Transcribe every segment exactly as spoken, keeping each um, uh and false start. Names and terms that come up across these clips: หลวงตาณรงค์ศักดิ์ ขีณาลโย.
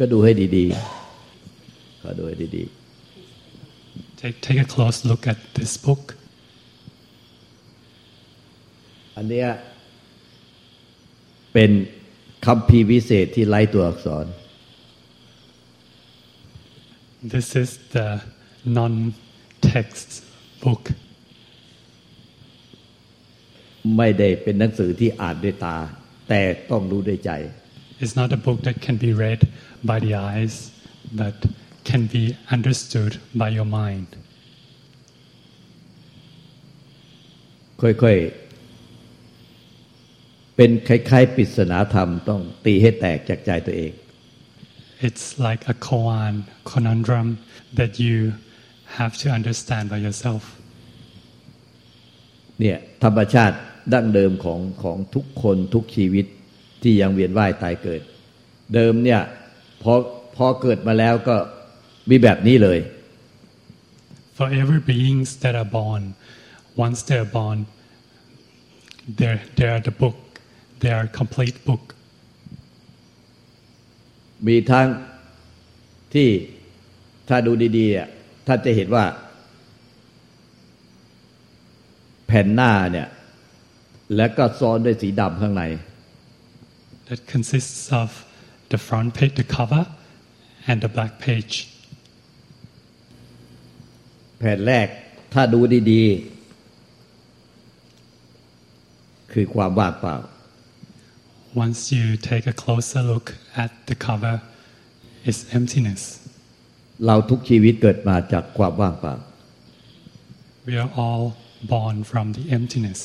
ก็ดูให้ดีๆขอดูให้ดีๆ take take a close look at this book อันเนี้ยเป็นคัมภีร์วิเศษที่ไร้ตัวอักษร This is the non-text book ไม่ได้เป็นหนังสือที่อ่านด้วยตาแต่ต้องรู้ด้วยใจ It's not a book that can be read by the eyes but can be understood by your mind ค่อยๆเป็นคล้ายๆปริศนาธรรมต้องตีให้แตกจากใจตัวเอง It's like a koan conundrum that you have to understand by yourself เนี่ยธรรมชาติดั้งเดิมของของทุกคนทุกชีวิตที่ยังเวียนว่ายตายเกิดเดิมเนี่ยพอพอเกิดมาแล้วก็มีแบบนี้เลย For every beings that are born once they are born there there are the bookThe are complete book มีทั้งที่ถ้าดูดีๆอ่ะท่านจะเห็นว่าแผ่นหน้าเนี่ยแล้วก็ซ้อนด้วยสีดำข้างใน That consists of the front page the cover and the back page แผ่นแรกถ้าดูดีๆคือความว่างเปล่าOnce you take a closer look at the cover, it's emptiness. เราทุกชีวิตเกิดมาจากความว่างเปล่า We are all born from the emptiness.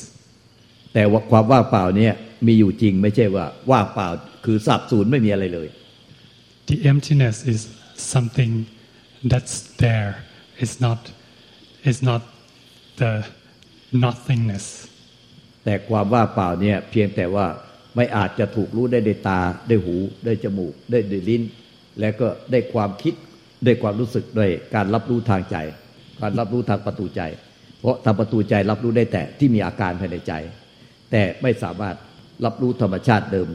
แต่ว่าความว่างเปล่าเนี่ยมีอยู่จริงไม่ใช่ว่าว่างเปล่าคือสับสูญไม่มีอะไรเลย The emptiness is something that's there. It's not. It's not the nothingness. แต่ความว่างเปล่าเนี่ยเพียงแต่ว่าไม่อาจจะถูกรู้ได้ด้วยตาด้วยหูด้วยจมูกได้ด้วยลิ้นและก็ได้ความคิดได้ความรู้สึกด้วยการรับรู้ทางใจการรับรู้ทางประตูใจเพราะทางประตูใจรับรู้ได้แต่ที่มีอาการภายในใจแต่ไม่สามารถรับรู้ธรรมชาติเดิม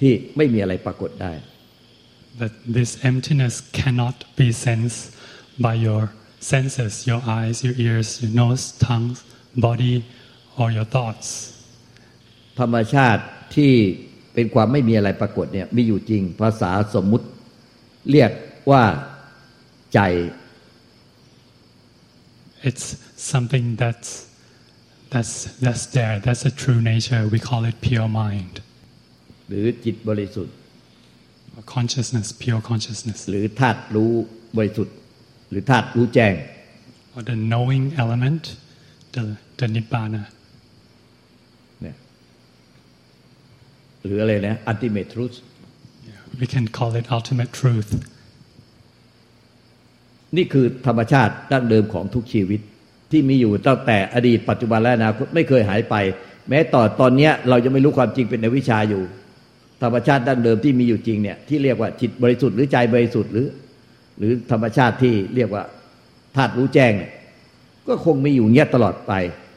ที่ไม่มีอะไรปรากฏได้ But this emptiness cannot be sensed by your senses your eyes your ears your nose tongue body or your thoughts ธรรมชาติที่เป็นความไม่มีอะไรปรากฏเนี่ยมีอยู่จริงภาษาสมมุติเรียกว่าใจ It's something that's that's that's there that's a true nature we call it pure mind หรือจิตบริสุทธิ์ consciousness pure consciousness หรือธาตุรู้บริสุทธิ์หรือธาตุรู้แจ้ง or the knowing element the the nibbanaหรืออะไรนะ ultimate truth we can call it ultimate truth นี่คือธรรมชาติดั้งเดิมของทุกชีวิตที่มีอยู่ตั้งแต่อดีตปัจจุบันและอนาคตไม่เคยหายไปแม้ต่อตอนนี้เรายังไม่รู้ความจริงเป็นในวิชาอยู่ธรรมชาติดั้งเดิมที่มีอยู่จริงเนี่ยที่เรียกว่าจิตบริสุทธิ์หรือใจบริสุทธิ์หรือหรือธรรมชาติที่เรียกว่าธาตุรู้แจ้งเนี่ยก็คงมีอยู่เงี้ยตลอดไป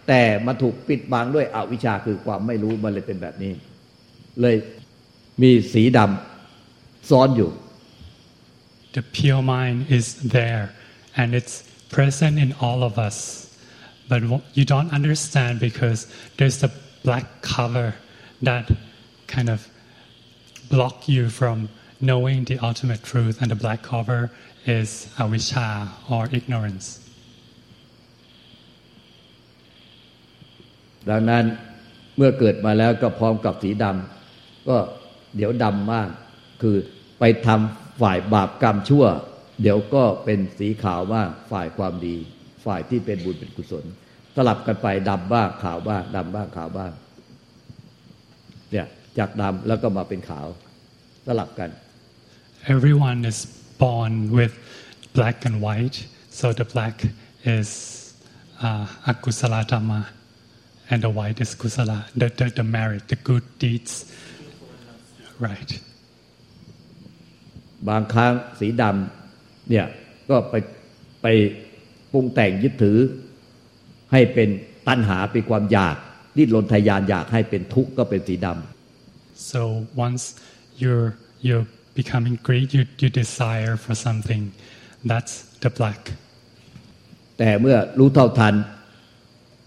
แต่มันถูกปิดบังด้วยอวิชชาคือความไม่รู้มันเลยเป็นแบบนี้เลยมีสีดำซ้อนอยู่ The pure mind is there and it's present in all of us but you don't understand because there's a black cover that kind of block you from knowing the ultimate truth and the black cover is avicca or ignorance ดังนั้นเมื่อเกิดมาแล้วก็พร้อมกับสีดำก็เดี๋ยวดำมากคือไปทำฝ่ายบาปกรรมชั่วเดี๋ยวก็เป็นสีขาวบ้างฝ่ายความดีฝ่ายที่เป็นบุญเป็นกุศลสลับกันไปดำบ้างขาวบ้างดำบ้างขาวบ้างเนี่ยจากดำแล้วก็มาเป็นขาวสลับกัน Everyone is born with black and white so the black is uh, akusala dhamma and the white is kusala the the, the merit the good deeds right บางครั้งสีดำเนี่ยก็ไปไปปรุงแต่งยึดถือให้เป็นตัณหาเป็นความอยากดิ้นรนทะยานอยากให้เป็นทุกข์ก็เป็นสีดำ so once your your becoming great, you you desire for something. That's the black. แต่เมื่อรู้เท่าทัน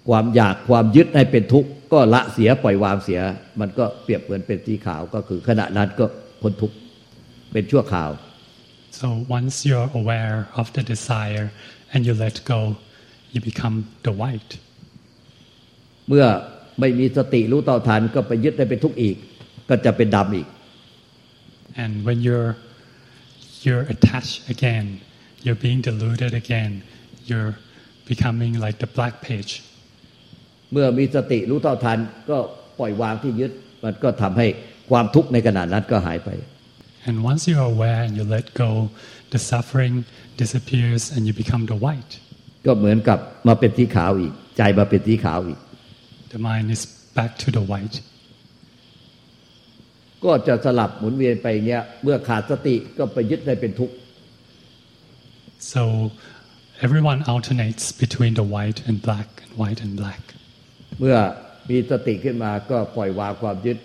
ความอยากความยึดให้เป็นทุกข์ก็ละเสียปล่อยวางเสียมันก็เปรียบเหมือนเป็นสีขาวก็คือขณะนั้นก็พ้นทุกข์เป็นชั่วคราว So once you're aware of the desire and you let go, you become the white. เมื่อไม่มีสติรู้เท่าทันก็ไปยึดให้เป็นทุกข์อีกก็จะเป็นดำอีก And when you're you're attached again, you're being deluded again, you're becoming like the black page.เมื่อมีสติรู้เท่าทันก็ปล่อยวางที่ยึดมันก็ทำให้ความทุกข์ในขณะนั้นก็หายไป And once you are aware and you let go, the suffering disappears and you become the white. ก็เหมือนกับมาเป็นสีขาวอีกใจมาเป็นสีขาวอีก The mind is back to the white. ก็จะสลับหมุนเวียนไปอย่างเงี้ยเมื่อขาดสติก็ไปยึดให้เป็นทุกข์ So everyone alternates between the white and black and white and black.เมื่อมีสติขึ้นมาก็ปล่อยวางความยึด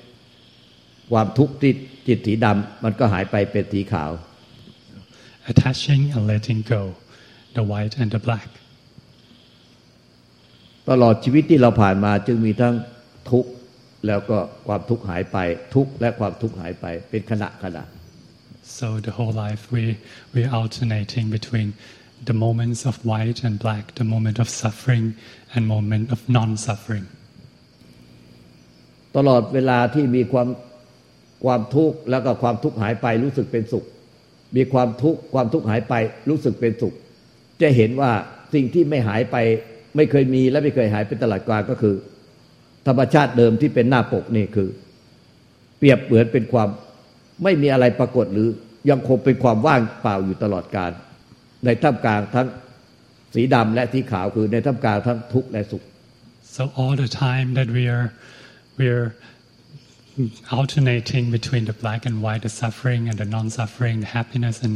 ความทุกข์ที่จิตสีดำมันก็หายไปเป็นสีขาว Attaching and letting go the white and the black ตลอดชีวิตที่เราผ่านมาจึงมีทั้งทุกข์แล้วก็ความทุกข์หายไปทุกข์และความทุกข์หายไปเป็นขณะขณะ So the whole life we we alternating between the moments of white and black the moment of suffering and moment of non suffering ตลอดเวลาที่มีความความทุกข์แล้วก็ความทุกข์หายไปรู้สึกเป็นสุขมีความทุกข์ความทุกข์หายไปรู้สึกเป็นสุขจะเห็นว่าสิ่งที่ไม่หายไปไม่เคยมีและไม่เคยหายเป็นตลอดกาลก็คือธรรมชาติเดิมที่เป็นหน้าปกนี่คือเปรียบเหมือนเป็นความไม่มีอะไรปรากฏหรือยังคงเป็นความว่างเปล่าอยู่ตลอดกาลในท่ามกลางทั้งสีดำและสีขาวคือในท่ามกลางทั้งทุกข์และสุข So all the time that we are we are alternating between the black and white, the suffering and the non-suffering, the happiness and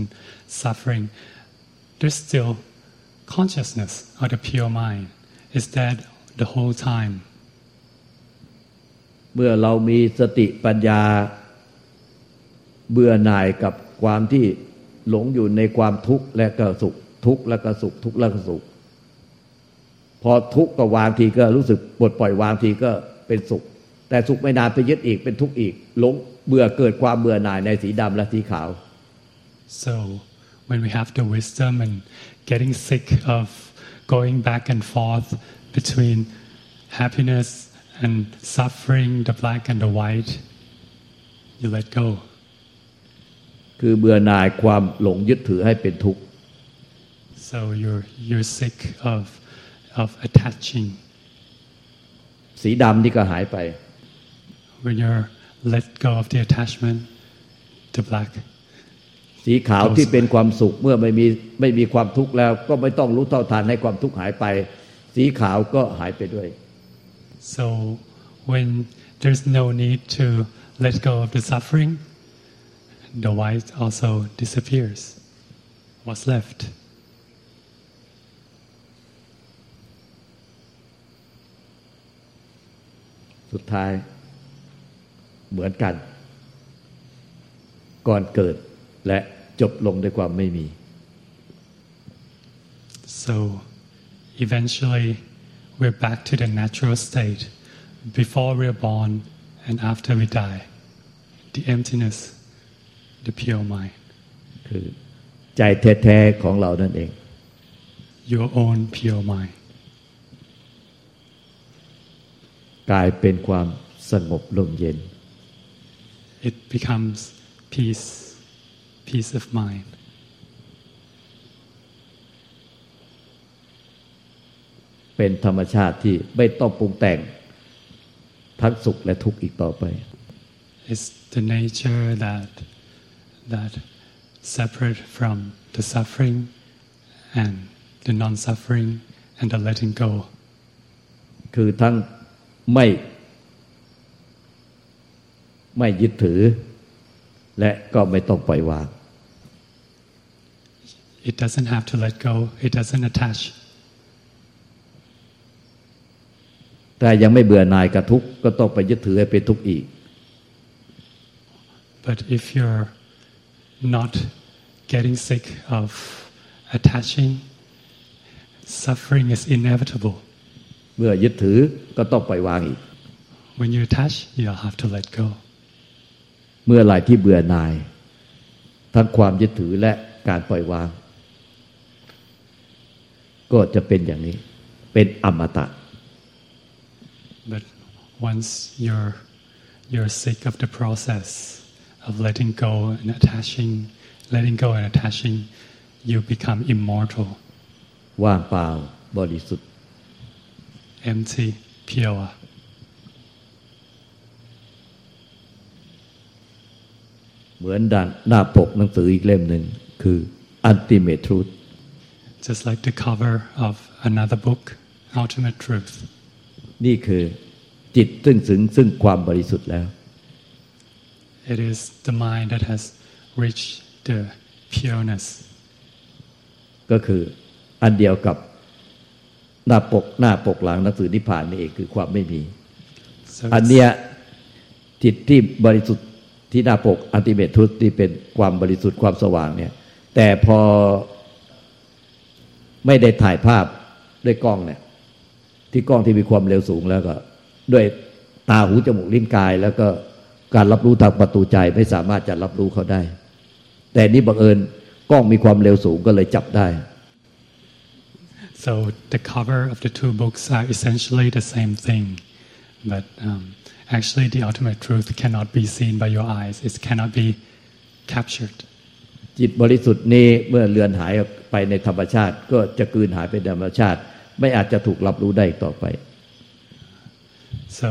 suffering, there's still consciousness or the pure mind. Is that the whole time? เมื่อเรามีสติปัญญาเบื่อหน่ายกับความที่หลงอยู่ในความทุกข์และก็สุขทุกข์และก็สุขทุกข์และก็สุขพอทุกข์ก็วางทีก็รู้สึกปลดปล่อยวางทีก็เป็นสุขแต่สุขไม่นานไปยึดอีกเป็นทุกข์อีกหลงเบื่อเกิดความเบื่อหน่ายในสีดำและสีขาว So when we have the wisdom and getting sick of going back and forth between happiness and suffering the black and the white you let goคือเบื่อหน่ายความหลงยึดถือให้เป็นทุกข์ So you're you're sick of of attaching สีดำนี่ก็หายไป When you're let go of the attachment the black สีขาวที่เป็นความสุขเมื่อไม่มีไม่มีความทุกข์แล้วก็ไม่ต้องรู้เท่าทันให้ความทุกข์หายไปสีขาวก็หายไปด้วย So when there's no need to let go of the suffering the white also disappears. What's left? สุดท้ายเหมือนกันก่อนเกิดและจบลงด้วยความไม่มี So eventually we're back to the natural state before we're born and after we die. The emptiness.The pure mind. คือใจแท้ๆของเรานั่นเอง Your own pure mind. กลายเป็นความสงบลมเย็น It becomes peace, peace of mind. เป็นธรรมชาติที่ไม่ต้องปรุงแต่งทั้งสุขและทุกข์อีกต่อไป It's the nature that that separate from the suffering and the non-suffering and the letting go คือทั้งไม่ไม่ยึดถือและก็ไม่ต้องปล่อยวาง It doesn't have to let go it doesn't attach แต่ยังไม่เบื่อหน่ายกับทุกข์ก็ต้องไปยึดถือให้เป็นทุกข์อีก But if you're not getting sick, of attaching, suffering is inevitable. เมื่อยึดถือก็ต้องปล่อยวางอีก When you attach, you have to let go. เมื่อไหร่ที่เบื่อหน่ายทั้งความยึดถือและการปล่อยวางก็จะเป็นอย่างนี้เป็นอมตะ But once you're you're sick of the process of letting go and attaching, letting go and attaching, you become immortal. ว่างเปล่าบริสุทธิ์ Empty, pure.เหมือนด้านหน้าปกหนังสืออีกเล่มหนึ่งคือ Ultimate Truth Just like the cover of another book Ultimate Truth นี่คือจิตซึ่งถึงซึ่งความบริสุทธิ์แล้ว It is the mind that has reached the pureness ก็คืออันเดียวกับหน้าปกหน้าปกหลังหนังสือนิพพานนี่เองคือความไม่มี so อันเนี้ยจิตที่บริสุทธิ์ที่หน้าปกอัลติเมททรูธที่เป็นความบริสุทธิ์ความสว่างเนี่ยแต่พอไม่ได้ถ่ายภาพด้วยกล้องเนี่ยที่กล้องที่มีความเร็วสูงแล้วก็ด้วยตาหูจมูกลิ้นกายแล้วก็การรับรู้ทางประตูใจไม่สามารถจะรับรู้เขาได้แต่นี่บังเอิญกล้องมีความเร็วสูงก็เลยจับได้ So the cover of the two books are essentially the same thing but um,Actually, the ultimate truth cannot be seen by your eyes. It cannot be captured. จิตบริสุทธิ์นี้เมื่อเลือนหายไปในธรรมชาติก็จะกลืนหายไปในธรรมชาติไม่อาจจะถูกรับรู้ได้ต่อไป So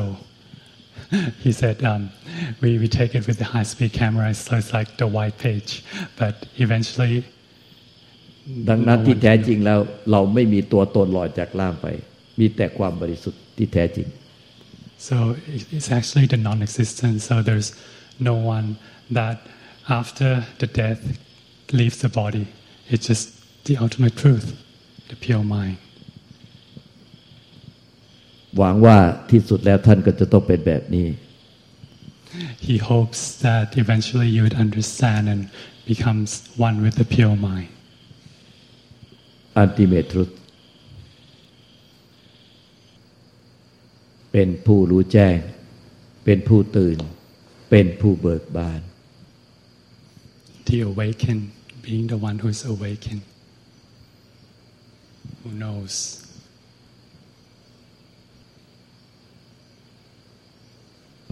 he said, um, we we take it with the high-speed camera, so it's like the white page, but eventually. ดังนั้นที่แท้จริงแล้วเราไม่มีตัวตนลอยจากล่างไปมีแต่ความบริสุทธิ์ที่แท้จริงSo it's actually the non-existence. So there's no one that after the death leaves the body. It's just the ultimate truth, the pure mind. หวังว่าที่สุดแล้วท่านก็จะต้องเป็นแบบนี้ He hopes that eventually you would understand and becomes one with the pure mind. Ultimate truth.เป็นผู้รู้แจ้งเป็นผู้ตื่นเป็นผู้เบิกบาน The awakened being the one who is awakened who knows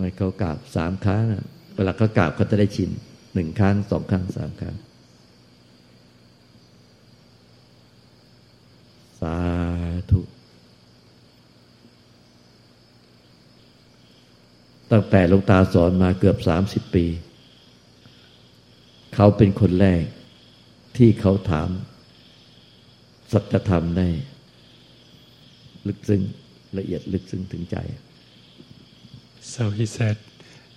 ให้เขากราบสามครั้งเวลาเขากราบเขาจะได้ชินหนึ่งครั้งสองครั้งสามครั้งสาธุตั้งแต่หลวงตาสอนมาเกือบสามสิบปีเขาเป็นคนแรกที่เขาถามสัจธรรมได้ลึกซึ้งละเอียดลึกซึ้งถึงใจ So he said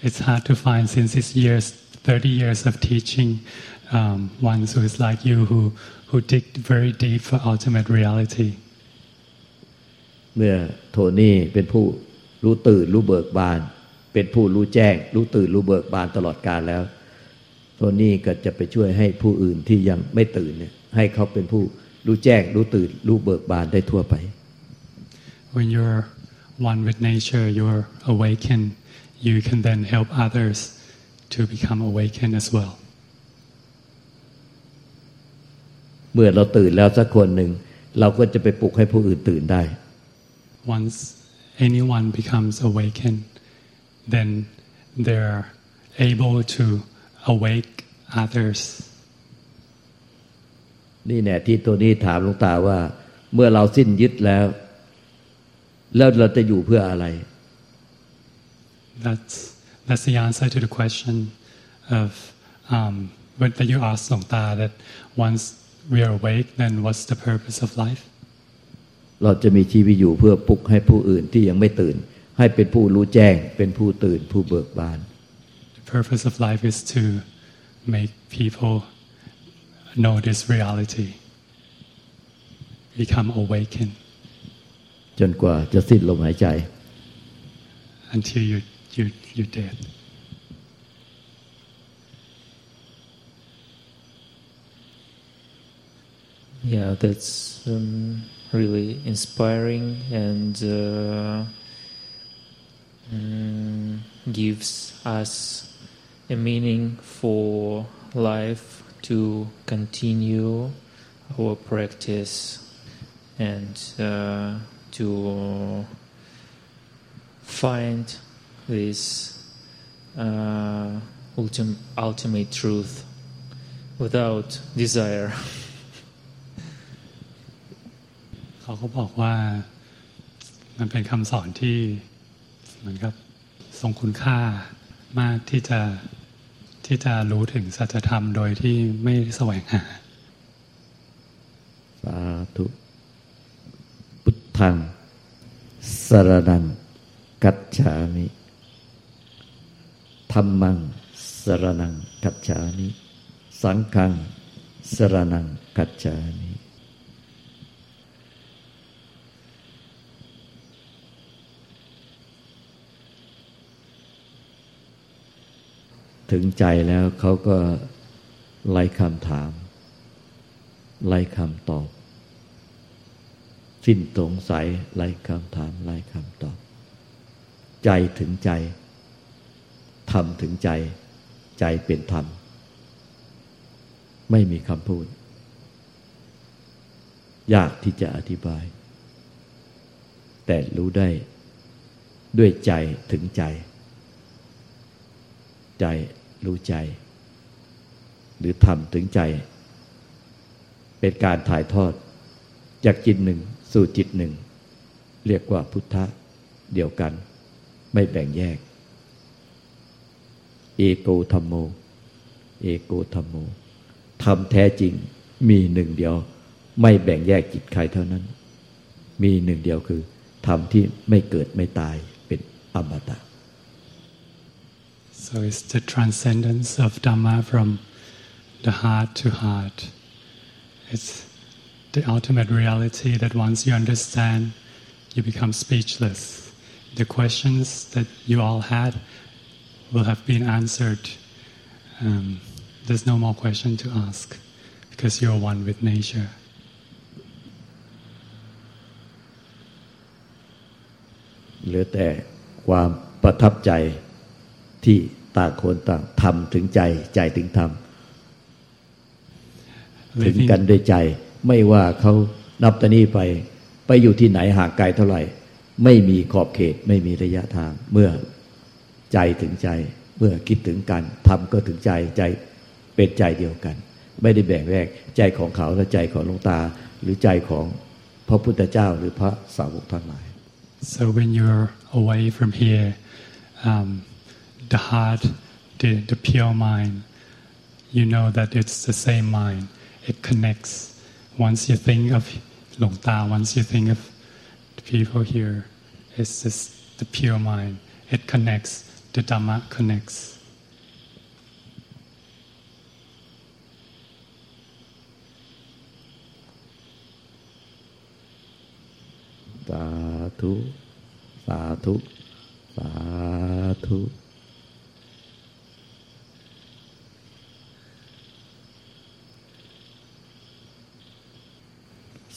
it's hard to find since his years thirty years of teaching um, one who is like you who who dig very deep for ultimate reality เมื่อโทนี่เป็นผู้รู้ตื่นรู้เบิกบานเป็นผู้รู้แจ้งรู้ตื่นรู้เบิกบานตลอดกาลแล้วโทนี่ก็จะไปช่วยให้ผู้อื่นที่ยังไม่ตื่นเนี่ยให้เขาเป็นผู้รู้แจ้งรู้ตื่นรู้เบิกบานได้ทั่วไป When you're one with nature, you're awakened. You can then help others to become awakened as well. เมื่อเราตื่นแล้วสักคนหนึ่งเราก็จะไปปลุกให้ผู้อื่นตื่นได้ Once anyone becomes awakened.Then they're able to awake others. นี่แน่ที่ตัวนี้ถามหลวงตาว่าเมื่อเราสิ้นยึดแล้วแล้วเราจะอยู่เพื่ออะไร That's that's the answer to the question of um when you ask หลวงตา that once we are awake, then what's the purpose of life? เราจะมีชีวิตอยู่เพื่อปลุกให้ผู้อื่นที่ยังไม่ตื่นให้เป็นผู้รู้แจ้งเป็นผู้ตื่นผู้เบิกบาน The purpose of life is to make people know this reality become awakened จนกว่าจะสิ้นลมหายใจ Until you you you dead Yeah, that's um, really inspiring and uh, um, gives us a meaning for life to continue our practice and uh, to find this uh, ultim- ultimate truth without desire. เขาก็บอกว่ามันเป็นคำสอนที่เหมือนกับทรงคุณค่ามากที่จะที่จะรู้ถึงสัจธรรมโดยที่ไม่แสวงหาสาธุพุทธังสรณังคัจฉามิธัมมังสรณังคัจฉามิสังฆังสรณังคัจฉามิถึงใจแล้วเขาก็ไล่คำถามไล่คำตอบสิ้นสงสัยไล่คำถามไล่คำตอบใจถึงใจธรรมถึงใจใจเป็นธรรมไม่มีคำพูดยากที่จะอธิบายแต่รู้ได้ด้วยใจถึงใจใจรู้ใจหรือธรรมถึงใจเป็นการถ่ายทอดจากจิตหนึ่งสู่จิตหนึ่งเรียกว่าพุทธะเดียวกันไม่แบ่งแยกเอโกธัมโมเอโกธัมโมธรรมแท้จริงมีหนึ่งเดียวไม่แบ่งแยกจิตใครเท่านั้นมีหนึ่งเดียวคือธรรมที่ไม่เกิดไม่ตายเป็นอมตะSo it's the transcendence of Dhamma from the heart to heart. It's the ultimate reality that once you understand, you become speechless. The questions that you all had will have been answered. Um, there's no more question to ask because you're one with nature.เหลือแต่ความประทับใจที่ต่างคนต่างทำถึงใจใจถึงทำถึงกันด้วยใจไม่ว่าเขานับแต่นี้ไปไปอยู่ที่ไหนห่างไกลเท่าไหร่ไม่มีขอบเขตไม่มีระยะทางเมื่อใจถึงใจเมื่อคิดถึงกันทำก็ถึงใจใจเป็นใจเดียวกันไม่ได้แบ่งแยกใจของเขาและใจของหลวงตาหรือใจของพระพุทธเจ้าหรือพระสาวกทั้งหลาย So when you're away from here um,The heart, the, the pure mind, you know that it's the same mind. It connects. Once you think of Long Ta, once you think of the people here, it's just the pure mind. It connects. The Dhamma connects. Sadhu, sadhu, sadhu.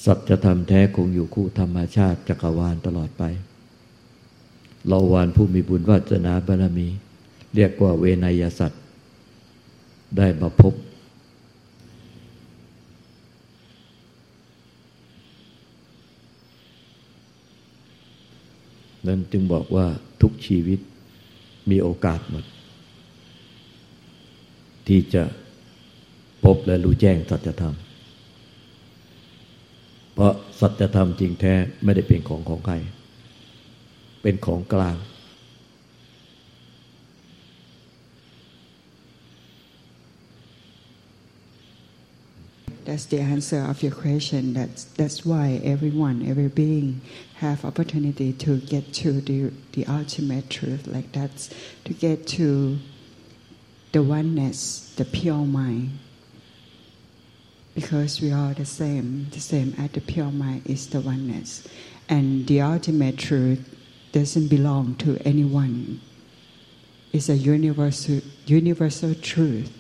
สัจธรรมแท้คงอยู่คู่ธรรมชาติจักรวาลตลอดไปเราวานผู้มีบุญวาสนาบารมีเรียกว่าเวไนยสัตว์ได้มาพบนั้นจึงบอกว่าทุกชีวิตมีโอกาสหมดที่จะพบและรู้แจ้งสัจธรรมเพราะสัจธรรมจริงแท้ไม่ได้เป็นของของใครเป็นของกลางThat's the answer of your question. That's that's why everyone, every being, have opportunity to get to the the ultimate truth. Like that's to get to the oneness, the pure mind. Because we are the same, the same as the pure mind is the oneness, and the ultimate truth doesn't belong to anyone. It's a universal universal truth.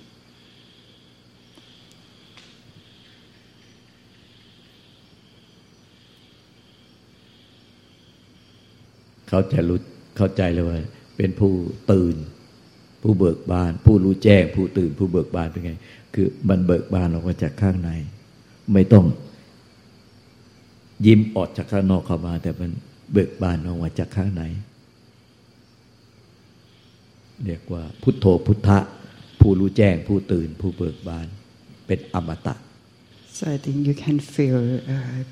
เขาจะรู้เข้าใจเลยว่าเป็นผู้ตื่นผู้เบิกบานผู้รู้แจ้งผู้ตื่นผู้เบิกบานเป็นไงคือมันเบิกบานออกมาจากข้างในไม่ต้องยิ้มออกจากข้างนอกเข้ามาแต่มันเบิกบานออกมาจากข้างในเรียกว่าพุทโธพุทธะผู้รู้แจ้งผู้ตื่นผู้เบิกบานเป็นอมตะ So I think you can feel uh,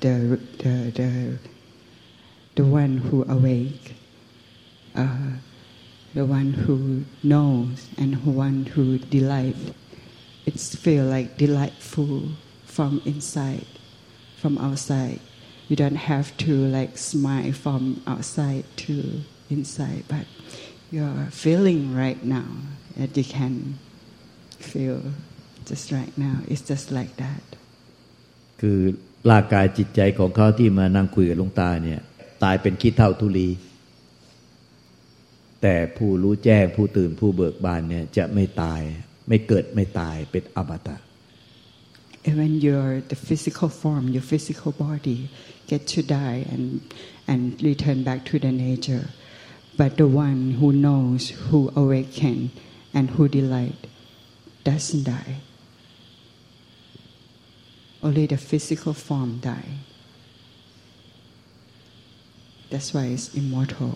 the the the the one who awake uh, the one who knows and the one who delight it's feel like delightful from inside from outside you don't have to like smile from outside to inside but you're feeling right now that you can feel just right now it's just like that คือร่างกายจิตใจของเขาที่มานั่งคุยกับหลวงตาเนี่ยตายเป็นขี้เถ้าธุลีแต่ผู้รู้แจ้งผู้ตื่นผู้เบิกบานเนี่ยจะไม่ตายไม่เกิดไม่ตายเป็นอมตะ Even your the physical form your physical body get to die and and return back to the nature but the one who knows who awaken and who delight doesn't die only the physical form die that's why it's immortal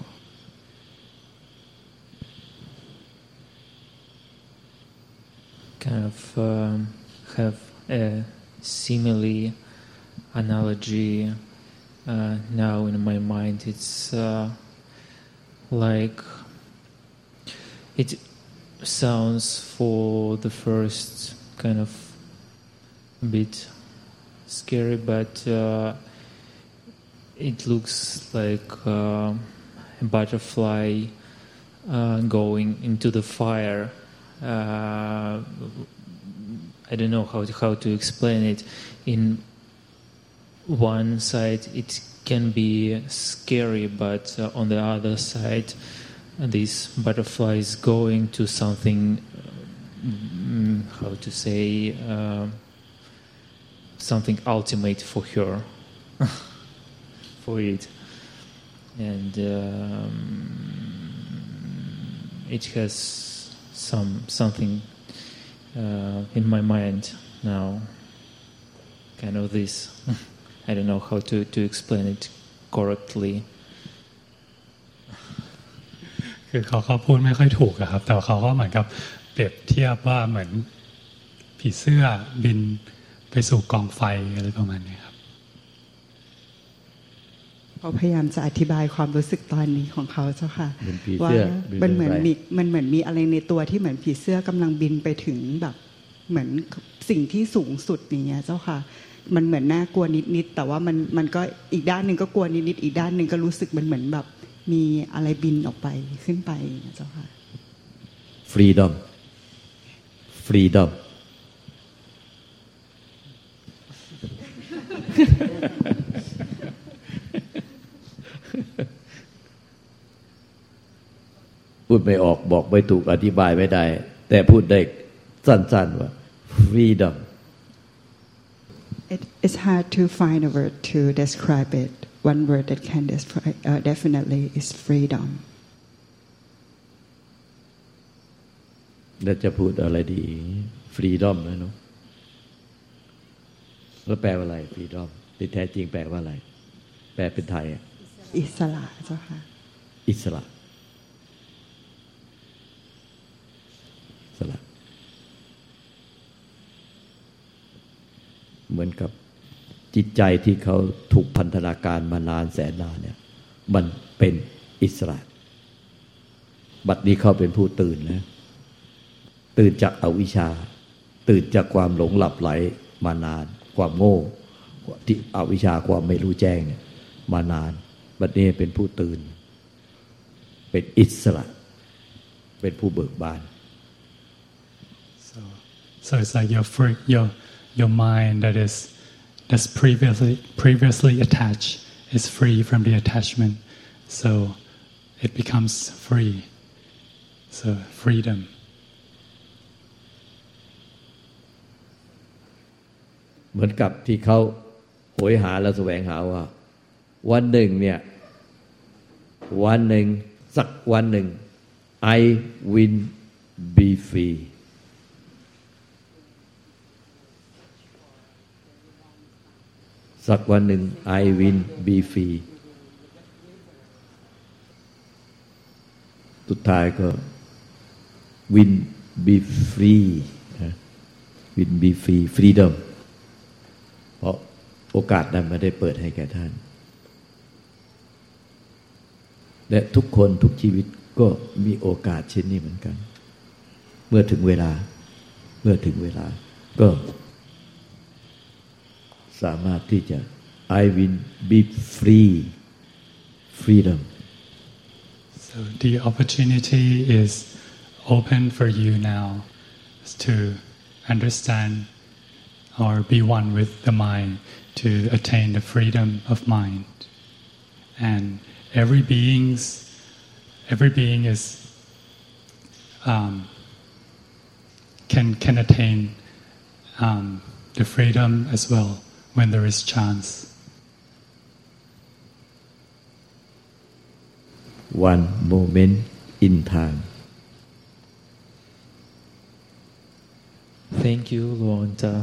kind of um, have a simile analogy uh, now in my mind it's uh, like it sounds for the first kind of bit scary but uh, it looks like uh, a butterfly uh, going into the fire uh, I don't know how to, how to explain it in one side it can be scary but uh, on the other side and these butterflies going to something um, how to say uh, something ultimate for her for it and um, it has some something uh, in my mind now kind of this I don't know how to, to explain it correctlyคือเขาเขาพูดไม่ค่อยถูกครับแต่เขาก็เหมือนกับเปรียบเทียบว่าเหมือนผีเสื้อบินไปสู่กองไฟอะไรประมาณนี้ครับเขาพยายามจะอธิบายความรู้สึกตอนนี้ของเขาเจ้าค่ะว่ามันเหมือนมีมันเหมือนมีอะไรในตัวที่เหมือนผีเสื้อกำลังบินไปถึงแบบเหมือนสิ่งที่สูงสุดอย่างเงี้ยเจ้าค่ะมันเหมือนน่ากลัวนิดๆแต่ว่ามันมันก็อีกด้านนึงก็กลัวนิดๆอีกด้านนึงก็รู้สึกมันเหมือนแบบมีอะไรบินออกไปขึ้นไปนะเจ้าค่ะ freedom freedomพูดไม่ออกบอกไม่ถูกอธิบายไม่ได้แต่พูดได้สั้นๆว่า freedom it is hard to find a word to describe it One word that can describe uh, definitely is freedom. แล้วจะพูดอะไรดี freedom นะเนาะแล้วแปลว่าอะไร freedom ที่แท้จริงแปลว่าอะไรแปลเป็นไทยอิสระเจ้าค่ะอิสระอิสระเหมือนกับจิตใจที่เขาถูกพันธนาการมานานแสนนานเนี่ยมันเป็นอิสระบัดนี้เขาเป็นผู้ตื่นนะตื่นจากอวิชชาตื่นจากความหลงหลับไหลมานานความโง่ที่อวิชชาความไม่รู้แจ้งเนี่ยมานานบัดนี้เป็นผู้ตื่นเป็นอิสระเป็นผู้เบิกบาน so so it's like your free, your your mind that is as previously previously attached is free from the attachment so it becomes free so freedom เหมือนกับที่เขาโหยหาและแสวงหาว่าวันหนึ่งเนี่ย วันหนึ่งสักวันหนึ่ง I will be free. สักวันหนึ่ง I will be free. สุดท้ายก็ will be free. will be free freedom เพราะโอกาสนั้นไม่ได้เปิดให้แก่ท่านและทุกคนทุกชีวิตก็มีโอกาสเช่นนี้เหมือนกันเมื่อถึงเวลาเมื่อถึงเวลาก็สามารถที่จะ I will be free freedom so the opportunity is open for you now to understand or be one with the mind to attain the freedom of mind and every beings every being is um can can attain um the freedom as well when there is chance one moment in time thank you Luanta